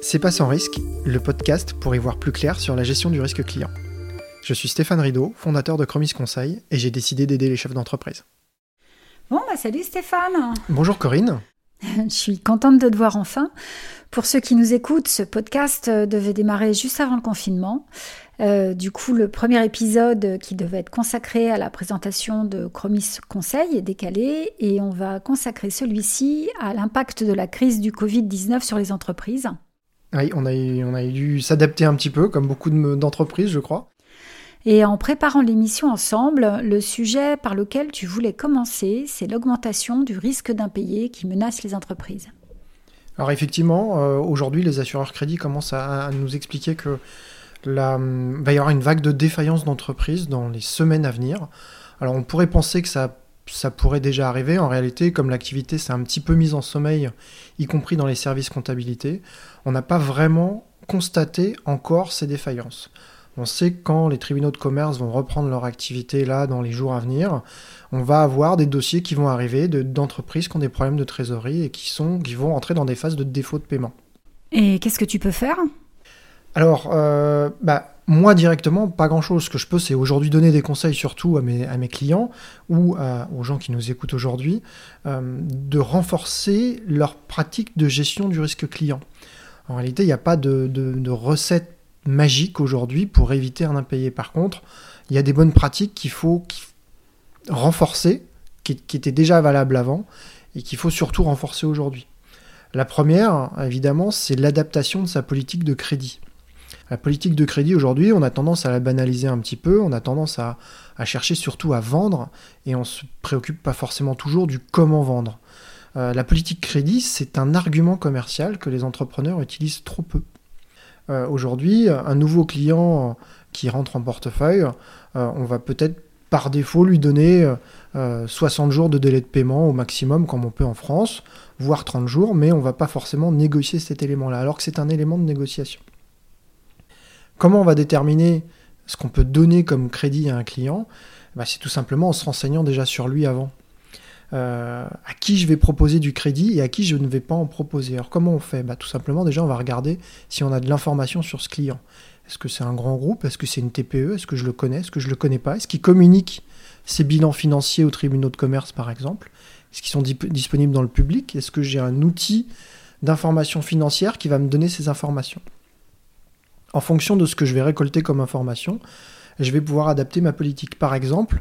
C'est pas sans risque, le podcast pour y voir plus clair sur la gestion du risque client. Je suis Stéphane Rideau, fondateur de Chromis Conseil, et j'ai décidé d'aider les chefs d'entreprise. Bon, salut Stéphane. Bonjour Corinne. Je suis contente de te voir enfin. Pour ceux qui nous écoutent, ce podcast devait démarrer juste avant le confinement. Le premier épisode qui devait être consacré à la présentation de Chromis Conseil est décalé et on va consacrer celui-ci à l'impact de la crise du Covid-19 sur les entreprises. Oui, on a dû s'adapter un petit peu, comme beaucoup d'entreprises, je crois. Et en préparant l'émission ensemble, le sujet par lequel tu voulais commencer, c'est l'augmentation du risque d'impayé qui menace les entreprises. Alors effectivement, aujourd'hui, les assureurs crédits commencent à nous expliquer que va y avoir une vague de défaillance d'entreprises dans les semaines à venir. Alors on pourrait penser que ça pourrait déjà arriver. En réalité, comme l'activité s'est un petit peu mise en sommeil, y compris dans les services comptabilité, on n'a pas vraiment constaté encore ces défaillances. On sait que quand les tribunaux de commerce vont reprendre leur activité là dans les jours à venir, on va avoir des dossiers qui vont arriver d'entreprises qui ont des problèmes de trésorerie et qui vont entrer dans des phases de défaut de paiement. Et qu'est-ce que tu peux faire ? Alors, moi directement, pas grand-chose. Ce que je peux, c'est aujourd'hui donner des conseils surtout à mes clients ou aux gens qui nous écoutent aujourd'hui, de renforcer leur pratique de gestion du risque client. En réalité, il n'y a pas de recette magique aujourd'hui pour éviter un impayé. Par contre, il y a des bonnes pratiques qu'il faut renforcer, qui étaient déjà valables avant, et qu'il faut surtout renforcer aujourd'hui. La première, évidemment, c'est l'adaptation de sa politique de crédit. La politique de crédit aujourd'hui, on a tendance à la banaliser un petit peu, on a tendance à chercher surtout à vendre, et on ne se préoccupe pas forcément toujours du comment vendre. La politique crédit, c'est un argument commercial que les entrepreneurs utilisent trop peu. Aujourd'hui, un nouveau client qui rentre en portefeuille, on va peut-être par défaut lui donner 60 jours de délai de paiement au maximum, comme on peut en France, voire 30 jours, mais on ne va pas forcément négocier cet élément-là, alors que c'est un élément de négociation. Comment on va déterminer ce qu'on peut donner comme crédit à un client ? C'est tout simplement en se renseignant déjà sur lui avant. À qui je vais proposer du crédit et à qui je ne vais pas en proposer. Alors comment on fait ? Tout simplement déjà on va regarder si on a de l'information sur ce client. Est-ce que c'est un grand groupe ? Est-ce que c'est une TPE ? Est-ce que je le connais ? Est-ce que je ne le connais pas ? Est-ce qu'il communique ses bilans financiers aux tribunaux de commerce par exemple ? Est-ce qu'ils sont disponibles dans le public ? Est-ce que j'ai un outil d'information financière qui va me donner ces informations ? En fonction de ce que je vais récolter comme information, je vais pouvoir adapter ma politique. Par exemple,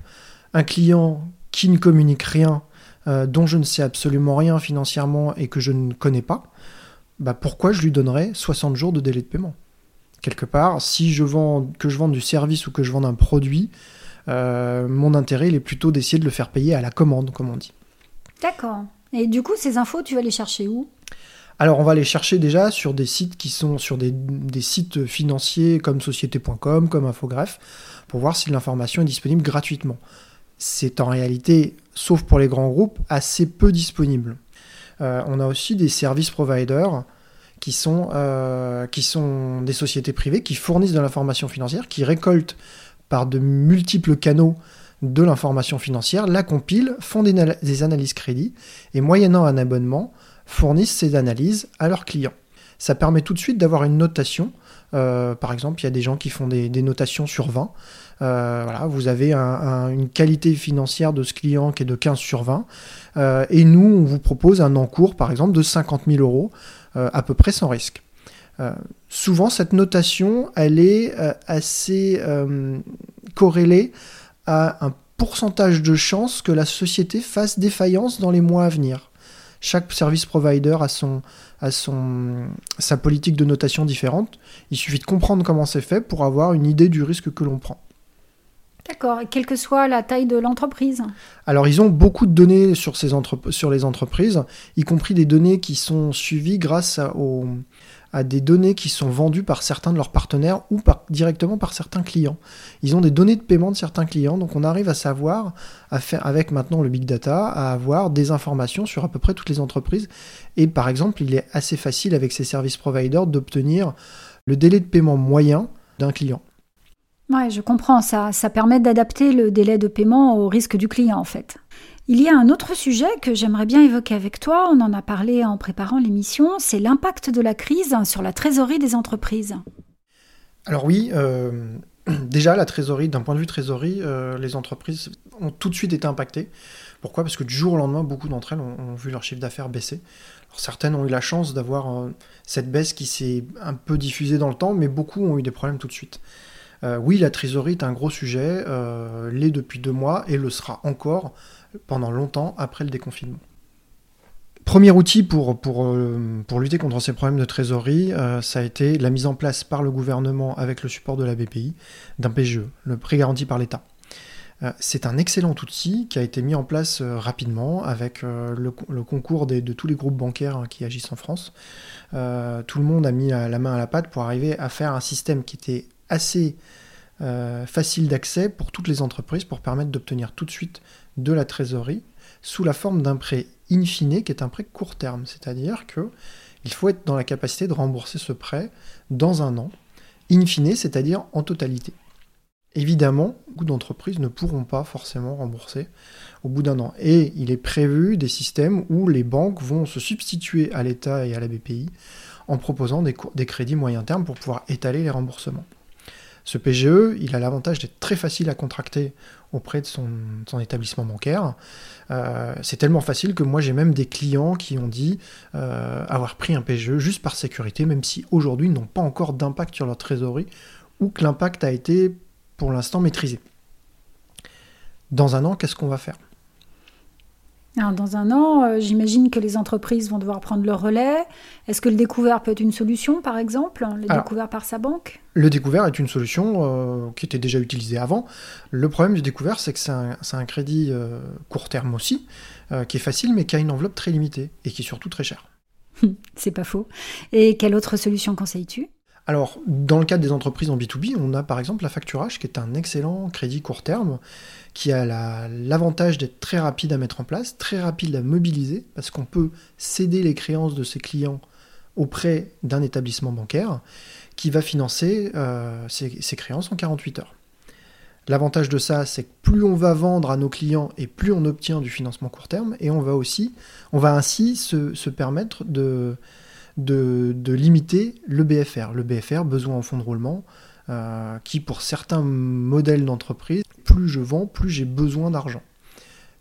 un client qui ne communique rien, dont je ne sais absolument rien financièrement et que je ne connais pas, pourquoi je lui donnerais 60 jours de délai de paiement ? Quelque part, si je vende du service ou que je vende un produit, mon intérêt il est plutôt d'essayer de le faire payer à la commande, comme on dit. D'accord. Et du coup, ces infos, tu vas les chercher où ? Alors, on va les chercher déjà sur des sites qui sont sur des sites financiers comme Société.com, comme InfoGreff, pour voir si l'information est disponible gratuitement. C'est en réalité, sauf pour les grands groupes, assez peu disponible. On a aussi des service providers qui sont des sociétés privées qui fournissent de l'information financière, qui récoltent par de multiples canaux de l'information financière, la compilent, font des analyses crédits et moyennant un abonnement, fournissent ces analyses à leurs clients. Ça permet tout de suite d'avoir une notation. Par exemple, il y a des gens qui font des notations sur 20. Vous avez une qualité financière de ce client qui est de 15 sur 20. Et nous, on vous propose un encours, par exemple, de 50 000 €, à peu près sans risque. Souvent, cette notation, elle est assez corrélée à un pourcentage de chances que la société fasse défaillance dans les mois à venir. Chaque service provider a sa politique de notation différente. Il suffit de comprendre comment c'est fait pour avoir une idée du risque que l'on prend. D'accord, et quelle que soit la taille de l'entreprise. Alors, ils ont beaucoup de données sur les entreprises, y compris des données qui sont suivies grâce à des données qui sont vendues par certains de leurs partenaires ou directement par certains clients. Ils ont des données de paiement de certains clients, donc on arrive à savoir, avec maintenant le Big Data, à avoir des informations sur à peu près toutes les entreprises. Et par exemple, il est assez facile avec ces service providers d'obtenir le délai de paiement moyen d'un client. Ouais, je comprends, ça permet d'adapter le délai de paiement au risque du client en fait. Il y a un autre sujet que j'aimerais bien évoquer avec toi, on en a parlé en préparant l'émission, c'est l'impact de la crise sur la trésorerie des entreprises. Alors oui, déjà la trésorerie, d'un point de vue trésorerie, les entreprises ont tout de suite été impactées. Pourquoi ? Parce que du jour au lendemain, beaucoup d'entre elles ont vu leur chiffre d'affaires baisser. Alors, certaines ont eu la chance d'avoir cette baisse qui s'est un peu diffusée dans le temps, mais beaucoup ont eu des problèmes tout de suite. Oui, la trésorerie est un gros sujet, l'est depuis 2 mois et le sera encore pendant longtemps après le déconfinement. Premier outil pour lutter contre ces problèmes de trésorerie, ça a été la mise en place par le gouvernement avec le support de la BPI d'un PGE, le prêt garanti par l'État. C'est un excellent outil qui a été mis en place rapidement avec le concours de tous les groupes bancaires qui agissent en France. Tout le monde a mis la main à la pâte pour arriver à faire un système qui était assez facile d'accès pour toutes les entreprises pour permettre d'obtenir tout de suite de la trésorerie sous la forme d'un prêt in fine qui est un prêt court terme, c'est-à-dire qu'il faut être dans la capacité de rembourser ce prêt dans 1 an, in fine, c'est-à-dire en totalité. Évidemment, beaucoup d'entreprises ne pourront pas forcément rembourser au bout d'1 an. Et il est prévu des systèmes où les banques vont se substituer à l'État et à la BPI en proposant des crédits moyen terme pour pouvoir étaler les remboursements. Ce PGE, il a l'avantage d'être très facile à contracter auprès de son établissement bancaire. C'est tellement facile que moi j'ai même des clients qui ont dit avoir pris un PGE juste par sécurité, même si aujourd'hui ils n'ont pas encore d'impact sur leur trésorerie ou que l'impact a été pour l'instant maîtrisé. Dans 1 an, qu'est-ce qu'on va faire ? Alors, dans 1 an, j'imagine que les entreprises vont devoir prendre le relais. Est-ce que le découvert peut être une solution, par exemple ? Découvert par sa banque ? Le découvert est une solution qui était déjà utilisée avant. Le problème du découvert, c'est que c'est un crédit court terme aussi, qui est facile, mais qui a une enveloppe très limitée et qui est surtout très chère. C'est pas faux. Et quelle autre solution conseilles-tu ? Alors, dans le cadre des entreprises en B2B, on a par exemple la facturage, qui est un excellent crédit court terme, qui a l'avantage d'être très rapide à mettre en place, très rapide à mobiliser, parce qu'on peut céder les créances de ses clients auprès d'un établissement bancaire, qui va financer ses créances en 48 heures. L'avantage de ça, c'est que plus on va vendre à nos clients et plus on obtient du financement court terme, et on va ainsi se permettre de limiter le BFR. Le BFR, besoin en fonds de roulement, qui pour certains modèles d'entreprise, plus je vends, plus j'ai besoin d'argent.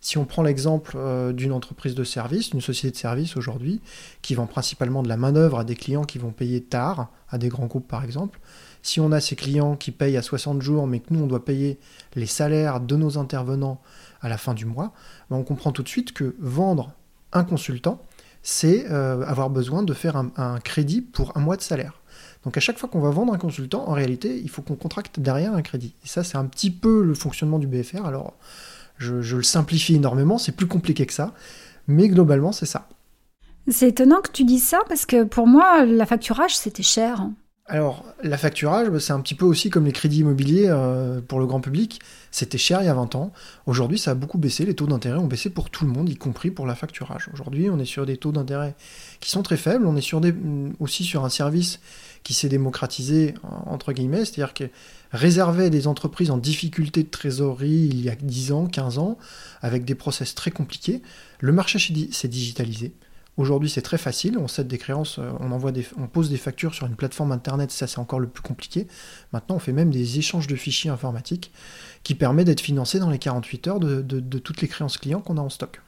Si on prend l'exemple d'une entreprise de service, une société de service aujourd'hui, qui vend principalement de la main-d'œuvre à des clients qui vont payer tard, à des grands groupes par exemple, si on a ces clients qui payent à 60 jours, mais que nous on doit payer les salaires de nos intervenants à la fin du mois, ben on comprend tout de suite que vendre un consultant, c'est avoir besoin de faire un crédit pour 1 mois de salaire. Donc à chaque fois qu'on va vendre un consultant, en réalité, il faut qu'on contracte derrière un crédit. Et ça, c'est un petit peu le fonctionnement du BFR. Alors, je le simplifie énormément, c'est plus compliqué que ça, mais globalement, c'est ça. C'est étonnant que tu dises ça, parce que pour moi, la facturage, c'était cher. Alors, la facturage, c'est un petit peu aussi comme les crédits immobiliers pour le grand public. C'était cher il y a 20 ans. Aujourd'hui, ça a beaucoup baissé. Les taux d'intérêt ont baissé pour tout le monde, y compris pour la facturage. Aujourd'hui, on est sur des taux d'intérêt qui sont très faibles. On est aussi sur un service qui s'est démocratisé, entre guillemets, c'est-à-dire que réservé à des entreprises en difficulté de trésorerie il y a 10 ans, 15 ans, avec des process très compliqués. Le marché s'est digitalisé. Aujourd'hui, c'est très facile, on cède des créances, on pose des factures sur une plateforme internet, ça c'est encore le plus compliqué. Maintenant, on fait même des échanges de fichiers informatiques qui permettent d'être financés dans les 48 heures de toutes les créances clients qu'on a en stock.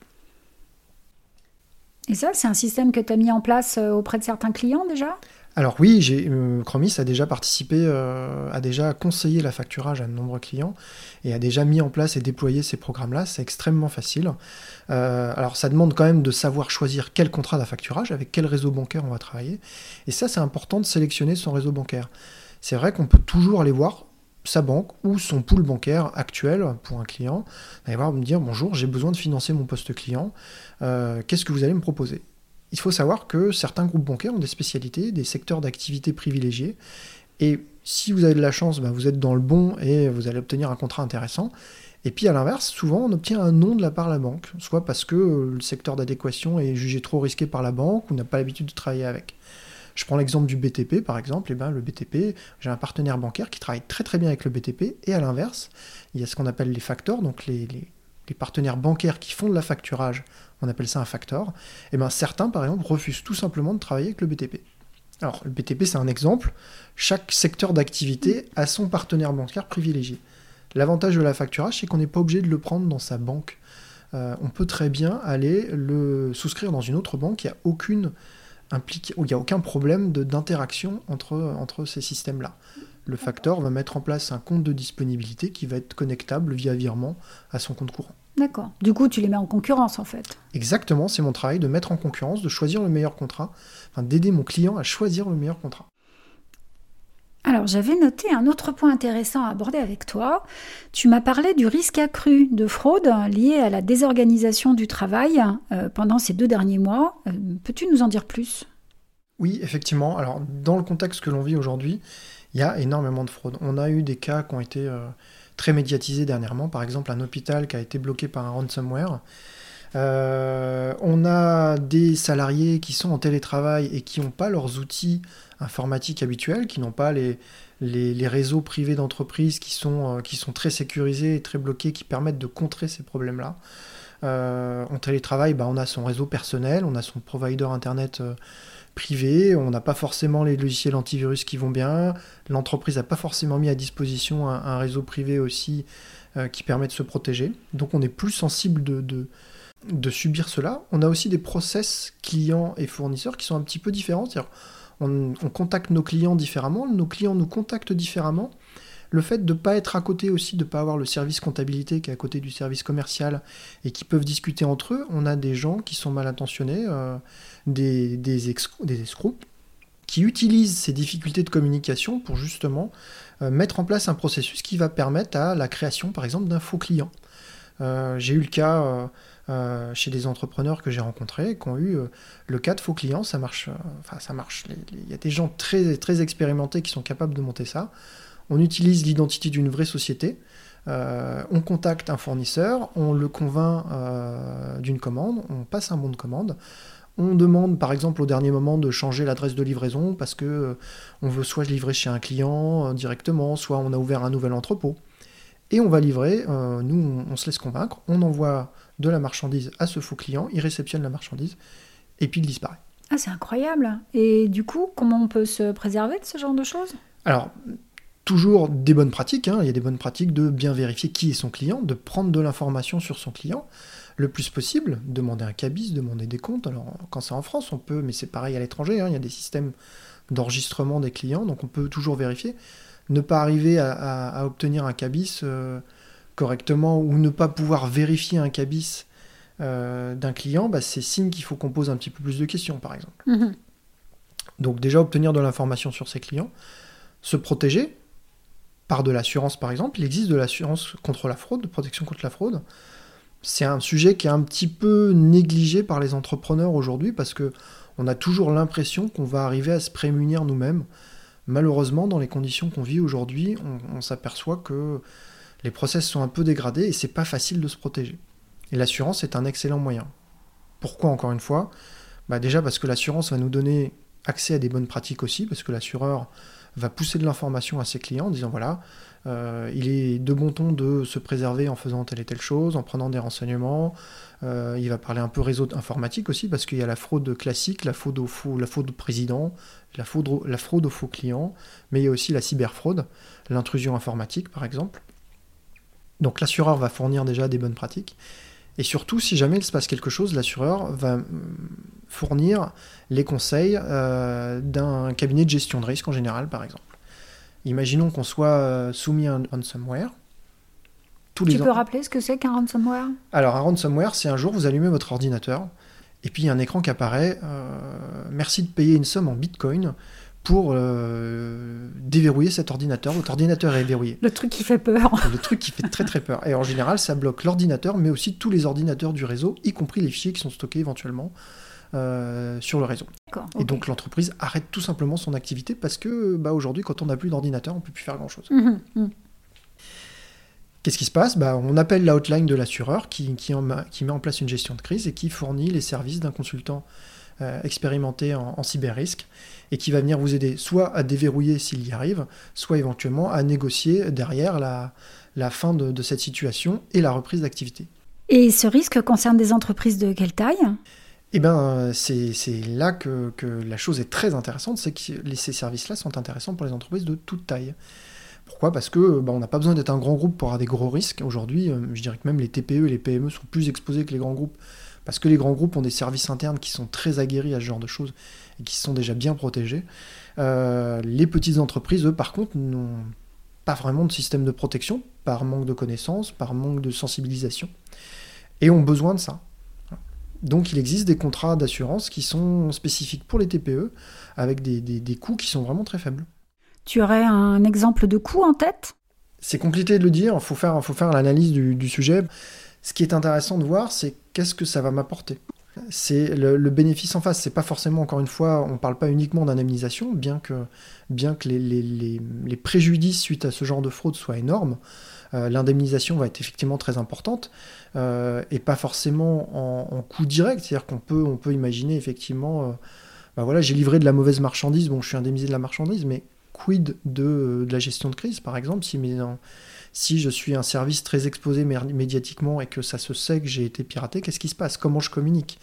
Et ça, c'est un système que tu as mis en place auprès de certains clients déjà ? Alors oui, Chromis a déjà participé, a déjà conseillé la facturage à de nombreux clients et a déjà mis en place et déployé ces programmes-là. C'est extrêmement facile. Alors ça demande quand même de savoir choisir quel contrat de facturage, avec quel réseau bancaire on va travailler. Et ça, c'est important de sélectionner son réseau bancaire. C'est vrai qu'on peut toujours aller voir sa banque ou son pool bancaire actuel pour un client. D'aller voir, me dire « Bonjour, j'ai besoin de financer mon poste client. Qu'est-ce que vous allez me proposer ?» Il faut savoir que certains groupes bancaires ont des spécialités, des secteurs d'activité privilégiés. Et si vous avez de la chance, vous êtes dans le bon et vous allez obtenir un contrat intéressant. Et puis à l'inverse, souvent on obtient un non de la part de la banque, soit parce que le secteur d'adéquation est jugé trop risqué par la banque ou n'a pas l'habitude de travailler avec. Je prends l'exemple du BTP par exemple, le BTP, j'ai un partenaire bancaire qui travaille très très bien avec le BTP et à l'inverse, il y a ce qu'on appelle les factors, donc les les partenaires bancaires qui font de l'affacturage, on appelle ça un factor, et bien certains, par exemple, refusent tout simplement de travailler avec le BTP. Alors, le BTP, c'est un exemple. Chaque secteur d'activité a son partenaire bancaire privilégié. L'avantage de l'affacturage, c'est qu'on n'est pas obligé de le prendre dans sa banque. On peut très bien aller le souscrire dans une autre banque. Il n'y a aucun problème d'interaction entre ces systèmes-là. Le factor va mettre en place un compte de disponibilité qui va être connectable via virement à son compte courant. D'accord. Du coup, tu les mets en concurrence, en fait. Exactement, c'est mon travail de mettre en concurrence, de choisir le meilleur contrat, d'aider mon client à choisir le meilleur contrat. Alors, j'avais noté un autre point intéressant à aborder avec toi. Tu m'as parlé du risque accru de fraude lié à la désorganisation du travail pendant ces 2 derniers mois. Peux-tu nous en dire plus ? Oui, effectivement. Alors, dans le contexte que l'on vit aujourd'hui, il y a énormément de fraude. On a eu des cas qui ont été très médiatisés dernièrement. Par exemple, un hôpital qui a été bloqué par un ransomware. On a des salariés qui sont en télétravail et qui n'ont pas leurs outils informatiques habituels, qui n'ont pas les réseaux privés d'entreprises qui sont très sécurisés et très bloqués, qui permettent de contrer ces problèmes-là. En télétravail, on a son réseau personnel, on a son provider internet privé, on n'a pas forcément les logiciels antivirus qui vont bien, l'entreprise n'a pas forcément mis à disposition un réseau privé aussi qui permet de se protéger. Donc on est plus sensible de subir cela. On a aussi des process clients et fournisseurs qui sont un petit peu différents. C'est-à-dire on contacte nos clients différemment, nos clients nous contactent différemment. Le fait de ne pas être à côté aussi, de ne pas avoir le service comptabilité qui est à côté du service commercial et qui peuvent discuter entre eux, on a des gens qui sont mal intentionnés, des escrocs, qui utilisent ces difficultés de communication pour justement mettre en place un processus qui va permettre à la création, par exemple, d'un faux client. J'ai eu le cas chez des entrepreneurs que j'ai rencontrés qui ont eu le cas de faux clients. Ça marche. Ça marche. Il y a des gens très, très expérimentés qui sont capables de monter ça. On utilise l'identité d'une vraie société, on contacte un fournisseur, on le convainc d'une commande, on passe un bon de commande, on demande par exemple au dernier moment de changer l'adresse de livraison parce qu'on veut soit livrer chez un client directement, soit on a ouvert un nouvel entrepôt, et on va livrer, nous on se laisse convaincre, on envoie de la marchandise à ce faux client, il réceptionne la marchandise, et puis il disparaît. Ah, c'est incroyable. Et du coup, comment on peut se préserver de ce genre de choses ? Alors, toujours des bonnes pratiques, il y a des bonnes pratiques de bien vérifier qui est son client, de prendre de l'information sur son client le plus possible, demander un KBIS, demander des comptes. Alors quand c'est en France, on peut, mais c'est pareil à l'étranger, il y a des systèmes d'enregistrement des clients, donc on peut toujours vérifier. Ne pas arriver à obtenir un KBIS correctement ou ne pas pouvoir vérifier un KBIS d'un client, c'est signe qu'il faut qu'on pose un petit peu plus de questions, par exemple. Mmh. Donc déjà, obtenir de l'information sur ses clients, se protéger, par de l'assurance, par exemple. Il existe de l'assurance contre la fraude, de protection contre la fraude. C'est un sujet qui est un petit peu négligé par les entrepreneurs aujourd'hui parce qu'on a toujours l'impression qu'on va arriver à se prémunir nous-mêmes. Malheureusement, dans les conditions qu'on vit aujourd'hui, on s'aperçoit que les process sont un peu dégradés et c'est pas facile de se protéger. Et l'assurance est un excellent moyen. Pourquoi, encore une fois ? Déjà parce que l'assurance va nous donner accès à des bonnes pratiques aussi, parce que l'assureur va pousser de l'information à ses clients en disant voilà, il est de bon ton de se préserver en faisant telle et telle chose, en prenant des renseignements. Il va parler un peu réseau informatique aussi, parce qu'il y a la fraude classique, la fraude au président, la fraude aux faux clients, mais il y a aussi la cyberfraude, l'intrusion informatique par exemple. Donc l'assureur va fournir déjà des bonnes pratiques. Et surtout, si jamais il se passe quelque chose, l'assureur va fournir les conseils d'un cabinet de gestion de risque en général, par exemple. Imaginons qu'on soit soumis à un ransomware. Tu peux rappeler ce que c'est qu'un ransomware ? Alors, un ransomware, c'est un jour, vous allumez votre ordinateur, et puis il y a un écran qui apparaît. Merci de payer une somme en bitcoin pour déverrouiller cet ordinateur. Votre ordinateur est verrouillé. Le truc qui fait peur. Le truc qui fait très très peur. Et en général, ça bloque l'ordinateur, mais aussi tous les ordinateurs du réseau, y compris les fichiers qui sont stockés éventuellement sur le réseau. D'accord, et okay. Donc l'entreprise arrête tout simplement son activité parce que aujourd'hui, quand on n'a plus d'ordinateur, on ne peut plus faire grand-chose. Mm-hmm. Qu'est-ce qui se passe ? On appelle la hotline de l'assureur qui met en place une gestion de crise et qui fournit les services d'un consultant expérimenté en cyber-risque et qui va venir vous aider soit à déverrouiller s'il y arrive, soit éventuellement à négocier derrière la fin de cette situation et la reprise d'activité. Et ce risque concerne des entreprises de quelle taille ? Eh bien, c'est là que la chose est très intéressante, c'est que ces services-là sont intéressants pour les entreprises de toute taille. Pourquoi ? Parce que on n'a pas besoin d'être un grand groupe pour avoir des gros risques. Aujourd'hui, je dirais que même les TPE et les PME sont plus exposés que les grands groupes, parce que les grands groupes ont des services internes qui sont très aguerris à ce genre de choses et qui sont déjà bien protégés. Les petites entreprises, eux, par contre, n'ont pas vraiment de système de protection, par manque de connaissances, par manque de sensibilisation, et ont besoin de ça. Donc il existe des contrats d'assurance qui sont spécifiques pour les TPE, avec des coûts qui sont vraiment très faibles. Tu aurais un exemple de coût en tête ? C'est compliqué de le dire, il faut faire l'analyse du sujet. Ce qui est intéressant de voir, c'est qu'est-ce que ça va m'apporter. C'est le bénéfice en face, c'est pas forcément, encore une fois, on ne parle pas uniquement d'indemnisation, bien que les préjudices suite à ce genre de fraude soient énormes. L'indemnisation va être effectivement très importante et pas forcément en coût direct, c'est-à-dire qu'on peut imaginer effectivement, j'ai livré de la mauvaise marchandise, je suis indemnisé de la marchandise, mais quid de la gestion de crise par exemple, si je suis un service très exposé médiatiquement et que ça se sait que j'ai été piraté, qu'est-ce qui se passe ? Comment je communique ?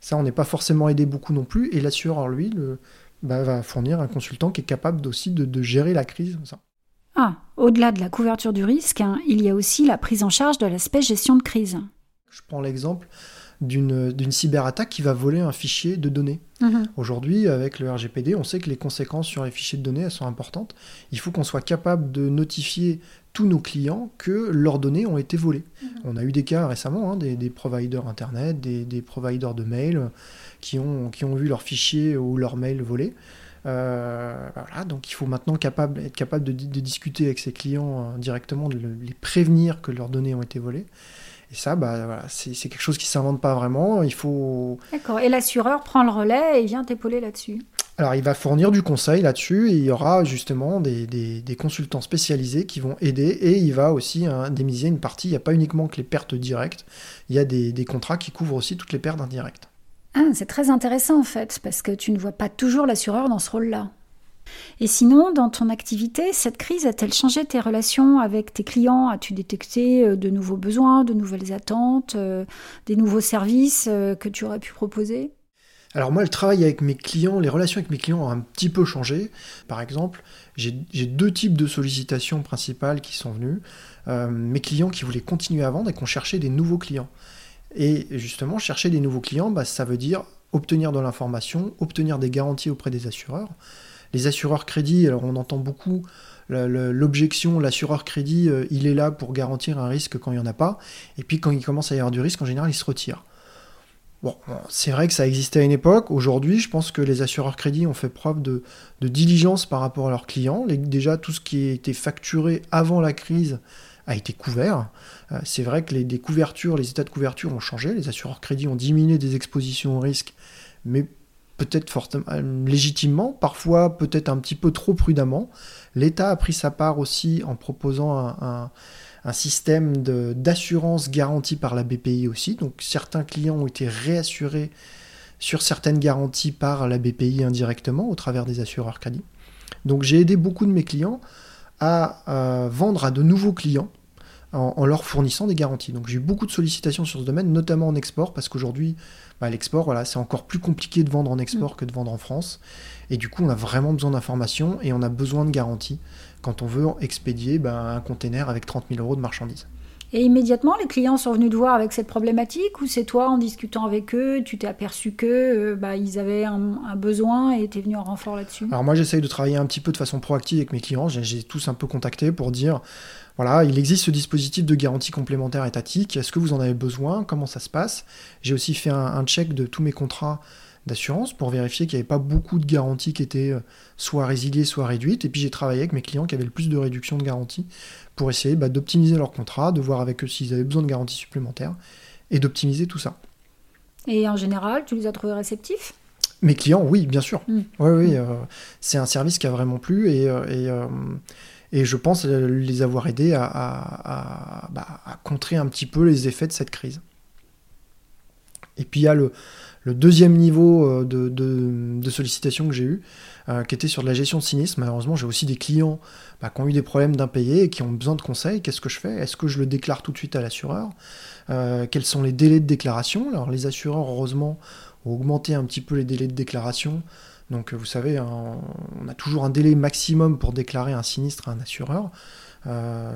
Ça, on n'est pas forcément aidé beaucoup non plus, et l'assureur, lui, va fournir un consultant qui est capable aussi de gérer la crise comme ça. Ah, au-delà de la couverture du risque, il y a aussi la prise en charge de l'aspect gestion de crise. Je prends l'exemple d'une cyberattaque qui va voler un fichier de données. Aujourd'hui, avec le RGPD, on sait que les conséquences sur les fichiers de données, elles sont importantes. Il faut qu'on soit capable de notifier tous nos clients que leurs données ont été volées. On a eu des cas récemment, des providers internet, des providers de mail qui ont vu leurs fichiers ou leurs mails volés. Donc il faut maintenant être capable de discuter avec ses clients directement, de les prévenir que leurs données ont été volées. Et ça, c'est quelque chose qui ne s'invente pas vraiment. Il faut... D'accord. Et l'assureur prend le relais et vient t'épauler là-dessus. Alors, il va fournir du conseil là-dessus. Et il y aura justement des consultants spécialisés qui vont aider. Et il va aussi indemniser une partie. Il n'y a pas uniquement que les pertes directes. Il y a des contrats qui couvrent aussi toutes les pertes indirectes. Ah, c'est très intéressant en fait, parce que tu ne vois pas toujours l'assureur dans ce rôle-là. Et sinon, dans ton activité, cette crise a-t-elle changé tes relations avec tes clients ? As-tu détecté de nouveaux besoins, de nouvelles attentes, des nouveaux services que tu aurais pu proposer ? Alors moi, le travail avec mes clients, les relations avec mes clients ont un petit peu changé. Par exemple, j'ai deux types de sollicitations principales qui sont venues. Mes clients qui voulaient continuer à vendre et qui ont cherché des nouveaux clients. Et justement, chercher des nouveaux clients, ça veut dire obtenir de l'information, obtenir des garanties auprès des assureurs. Les assureurs crédits, alors on entend beaucoup l'objection, l'assureur crédit, il est là pour garantir un risque quand il n'y en a pas, et puis quand il commence à y avoir du risque, en général, il se retire. Bon, c'est vrai que ça existait à une époque. Aujourd'hui, je pense que les assureurs crédits ont fait preuve de diligence par rapport à leurs clients. Déjà, tout ce qui a été facturé avant la crise a été couvert. C'est vrai que les états de couverture ont changé, les assureurs crédits ont diminué des expositions au risque, mais peut-être légitimement, parfois peut-être un petit peu trop prudemment. L'État a pris sa part aussi en proposant un système d'assurance garanti par la BPI aussi. Donc certains clients ont été réassurés sur certaines garanties par la BPI indirectement au travers des assureurs crédits. Donc j'ai aidé beaucoup de mes clients à vendre à de nouveaux clients en leur fournissant des garanties. Donc j'ai eu beaucoup de sollicitations sur ce domaine, notamment en export, parce qu'aujourd'hui, l'export, c'est encore plus compliqué de vendre en export que de vendre en France. Et du coup, on a vraiment besoin d'informations et on a besoin de garanties quand on veut expédier un container avec 30 000 euros de marchandises. Et immédiatement, les clients sont venus te voir avec cette problématique, ou c'est toi, en discutant avec eux, tu t'es aperçu que ils avaient un besoin et t'es venu en renfort là-dessus ? Alors moi, j'essaye de travailler un petit peu de façon proactive avec mes clients. J'ai tous un peu contacté pour dire, il existe ce dispositif de garantie complémentaire étatique. Est-ce que vous en avez besoin ? Comment ça se passe ? J'ai aussi fait un check de tous mes contrats d'assurance pour vérifier qu'il n'y avait pas beaucoup de garanties qui étaient soit résiliées, soit réduites. Et puis j'ai travaillé avec mes clients qui avaient le plus de réduction de garanties pour essayer d'optimiser leur contrat, de voir avec eux s'ils avaient besoin de garanties supplémentaires et d'optimiser tout ça. Et en général, tu les as trouvés réceptifs ? Mes clients, oui, bien sûr. Oui. C'est un service qui a vraiment plu et je pense les avoir aidés à contrer un petit peu les effets de cette crise. Et puis il y a le deuxième niveau de sollicitation que j'ai eu, qui était sur de la gestion de sinistre. Malheureusement, j'ai aussi des clients qui ont eu des problèmes d'impayés et qui ont besoin de conseils. Qu'est-ce que je fais? Est-ce que je le déclare tout de suite à l'assureur? Quels sont les délais de déclaration? Alors les assureurs, heureusement, ont augmenté un petit peu les délais de déclaration. Donc vous savez, on a toujours un délai maximum pour déclarer un sinistre à un assureur.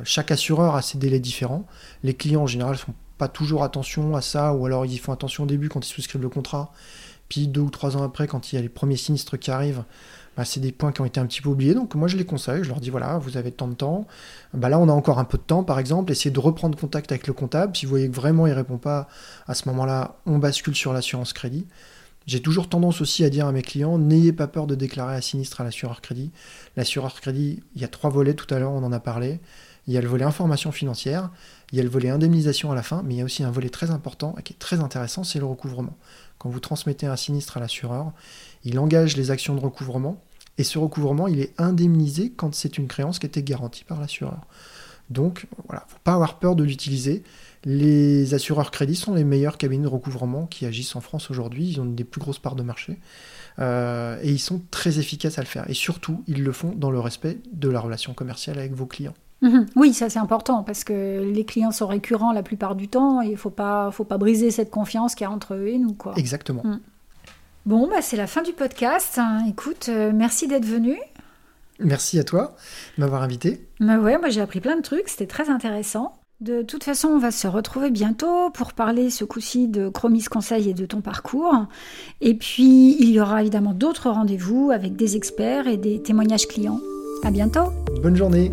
Chaque assureur a ses délais différents. Les clients en général font pas toujours attention à ça, ou alors ils font attention au début quand ils souscrivent le contrat, puis 2 ou 3 ans après, quand il y a les premiers sinistres qui arrivent, c'est des points qui ont été un petit peu oubliés. Donc moi je les conseille, je leur dis voilà, vous avez tant de temps, là on a encore un peu de temps, par exemple, essayez de reprendre contact avec le comptable. Si vous voyez que vraiment il répond pas, à ce moment-là on bascule sur l'assurance crédit. J'ai toujours tendance aussi à dire à mes clients, n'ayez pas peur de déclarer un sinistre à l'assureur crédit. L'assureur crédit, il y a 3 volets, tout à l'heure on en a parlé. Il y a le volet information financière, il y a le volet indemnisation à la fin, mais il y a aussi un volet très important et qui est très intéressant, c'est le recouvrement. Quand vous transmettez un sinistre à l'assureur, il engage les actions de recouvrement, et ce recouvrement, il est indemnisé quand c'est une créance qui était garantie par l'assureur. Donc, voilà, faut pas avoir peur de l'utiliser. Les assureurs crédits sont les meilleurs cabinets de recouvrement qui agissent en France aujourd'hui. Ils ont des plus grosses parts de marché. Et ils sont très efficaces à le faire. Et surtout, ils le font dans le respect de la relation commerciale avec vos clients. Mmh. Oui, ça c'est important, parce que les clients sont récurrents la plupart du temps, et il ne faut pas briser cette confiance qu'il y a entre eux et nous, quoi. Exactement. Mmh. Bon, c'est la fin du podcast. Écoute, merci d'être venu. Merci à toi de m'avoir invité. Ouais, moi j'ai appris plein de trucs, c'était très intéressant. De toute façon, on va se retrouver bientôt pour parler ce coup-ci de Chromis Conseil et de ton parcours. Et puis, il y aura évidemment d'autres rendez-vous avec des experts et des témoignages clients. À bientôt. Bonne journée.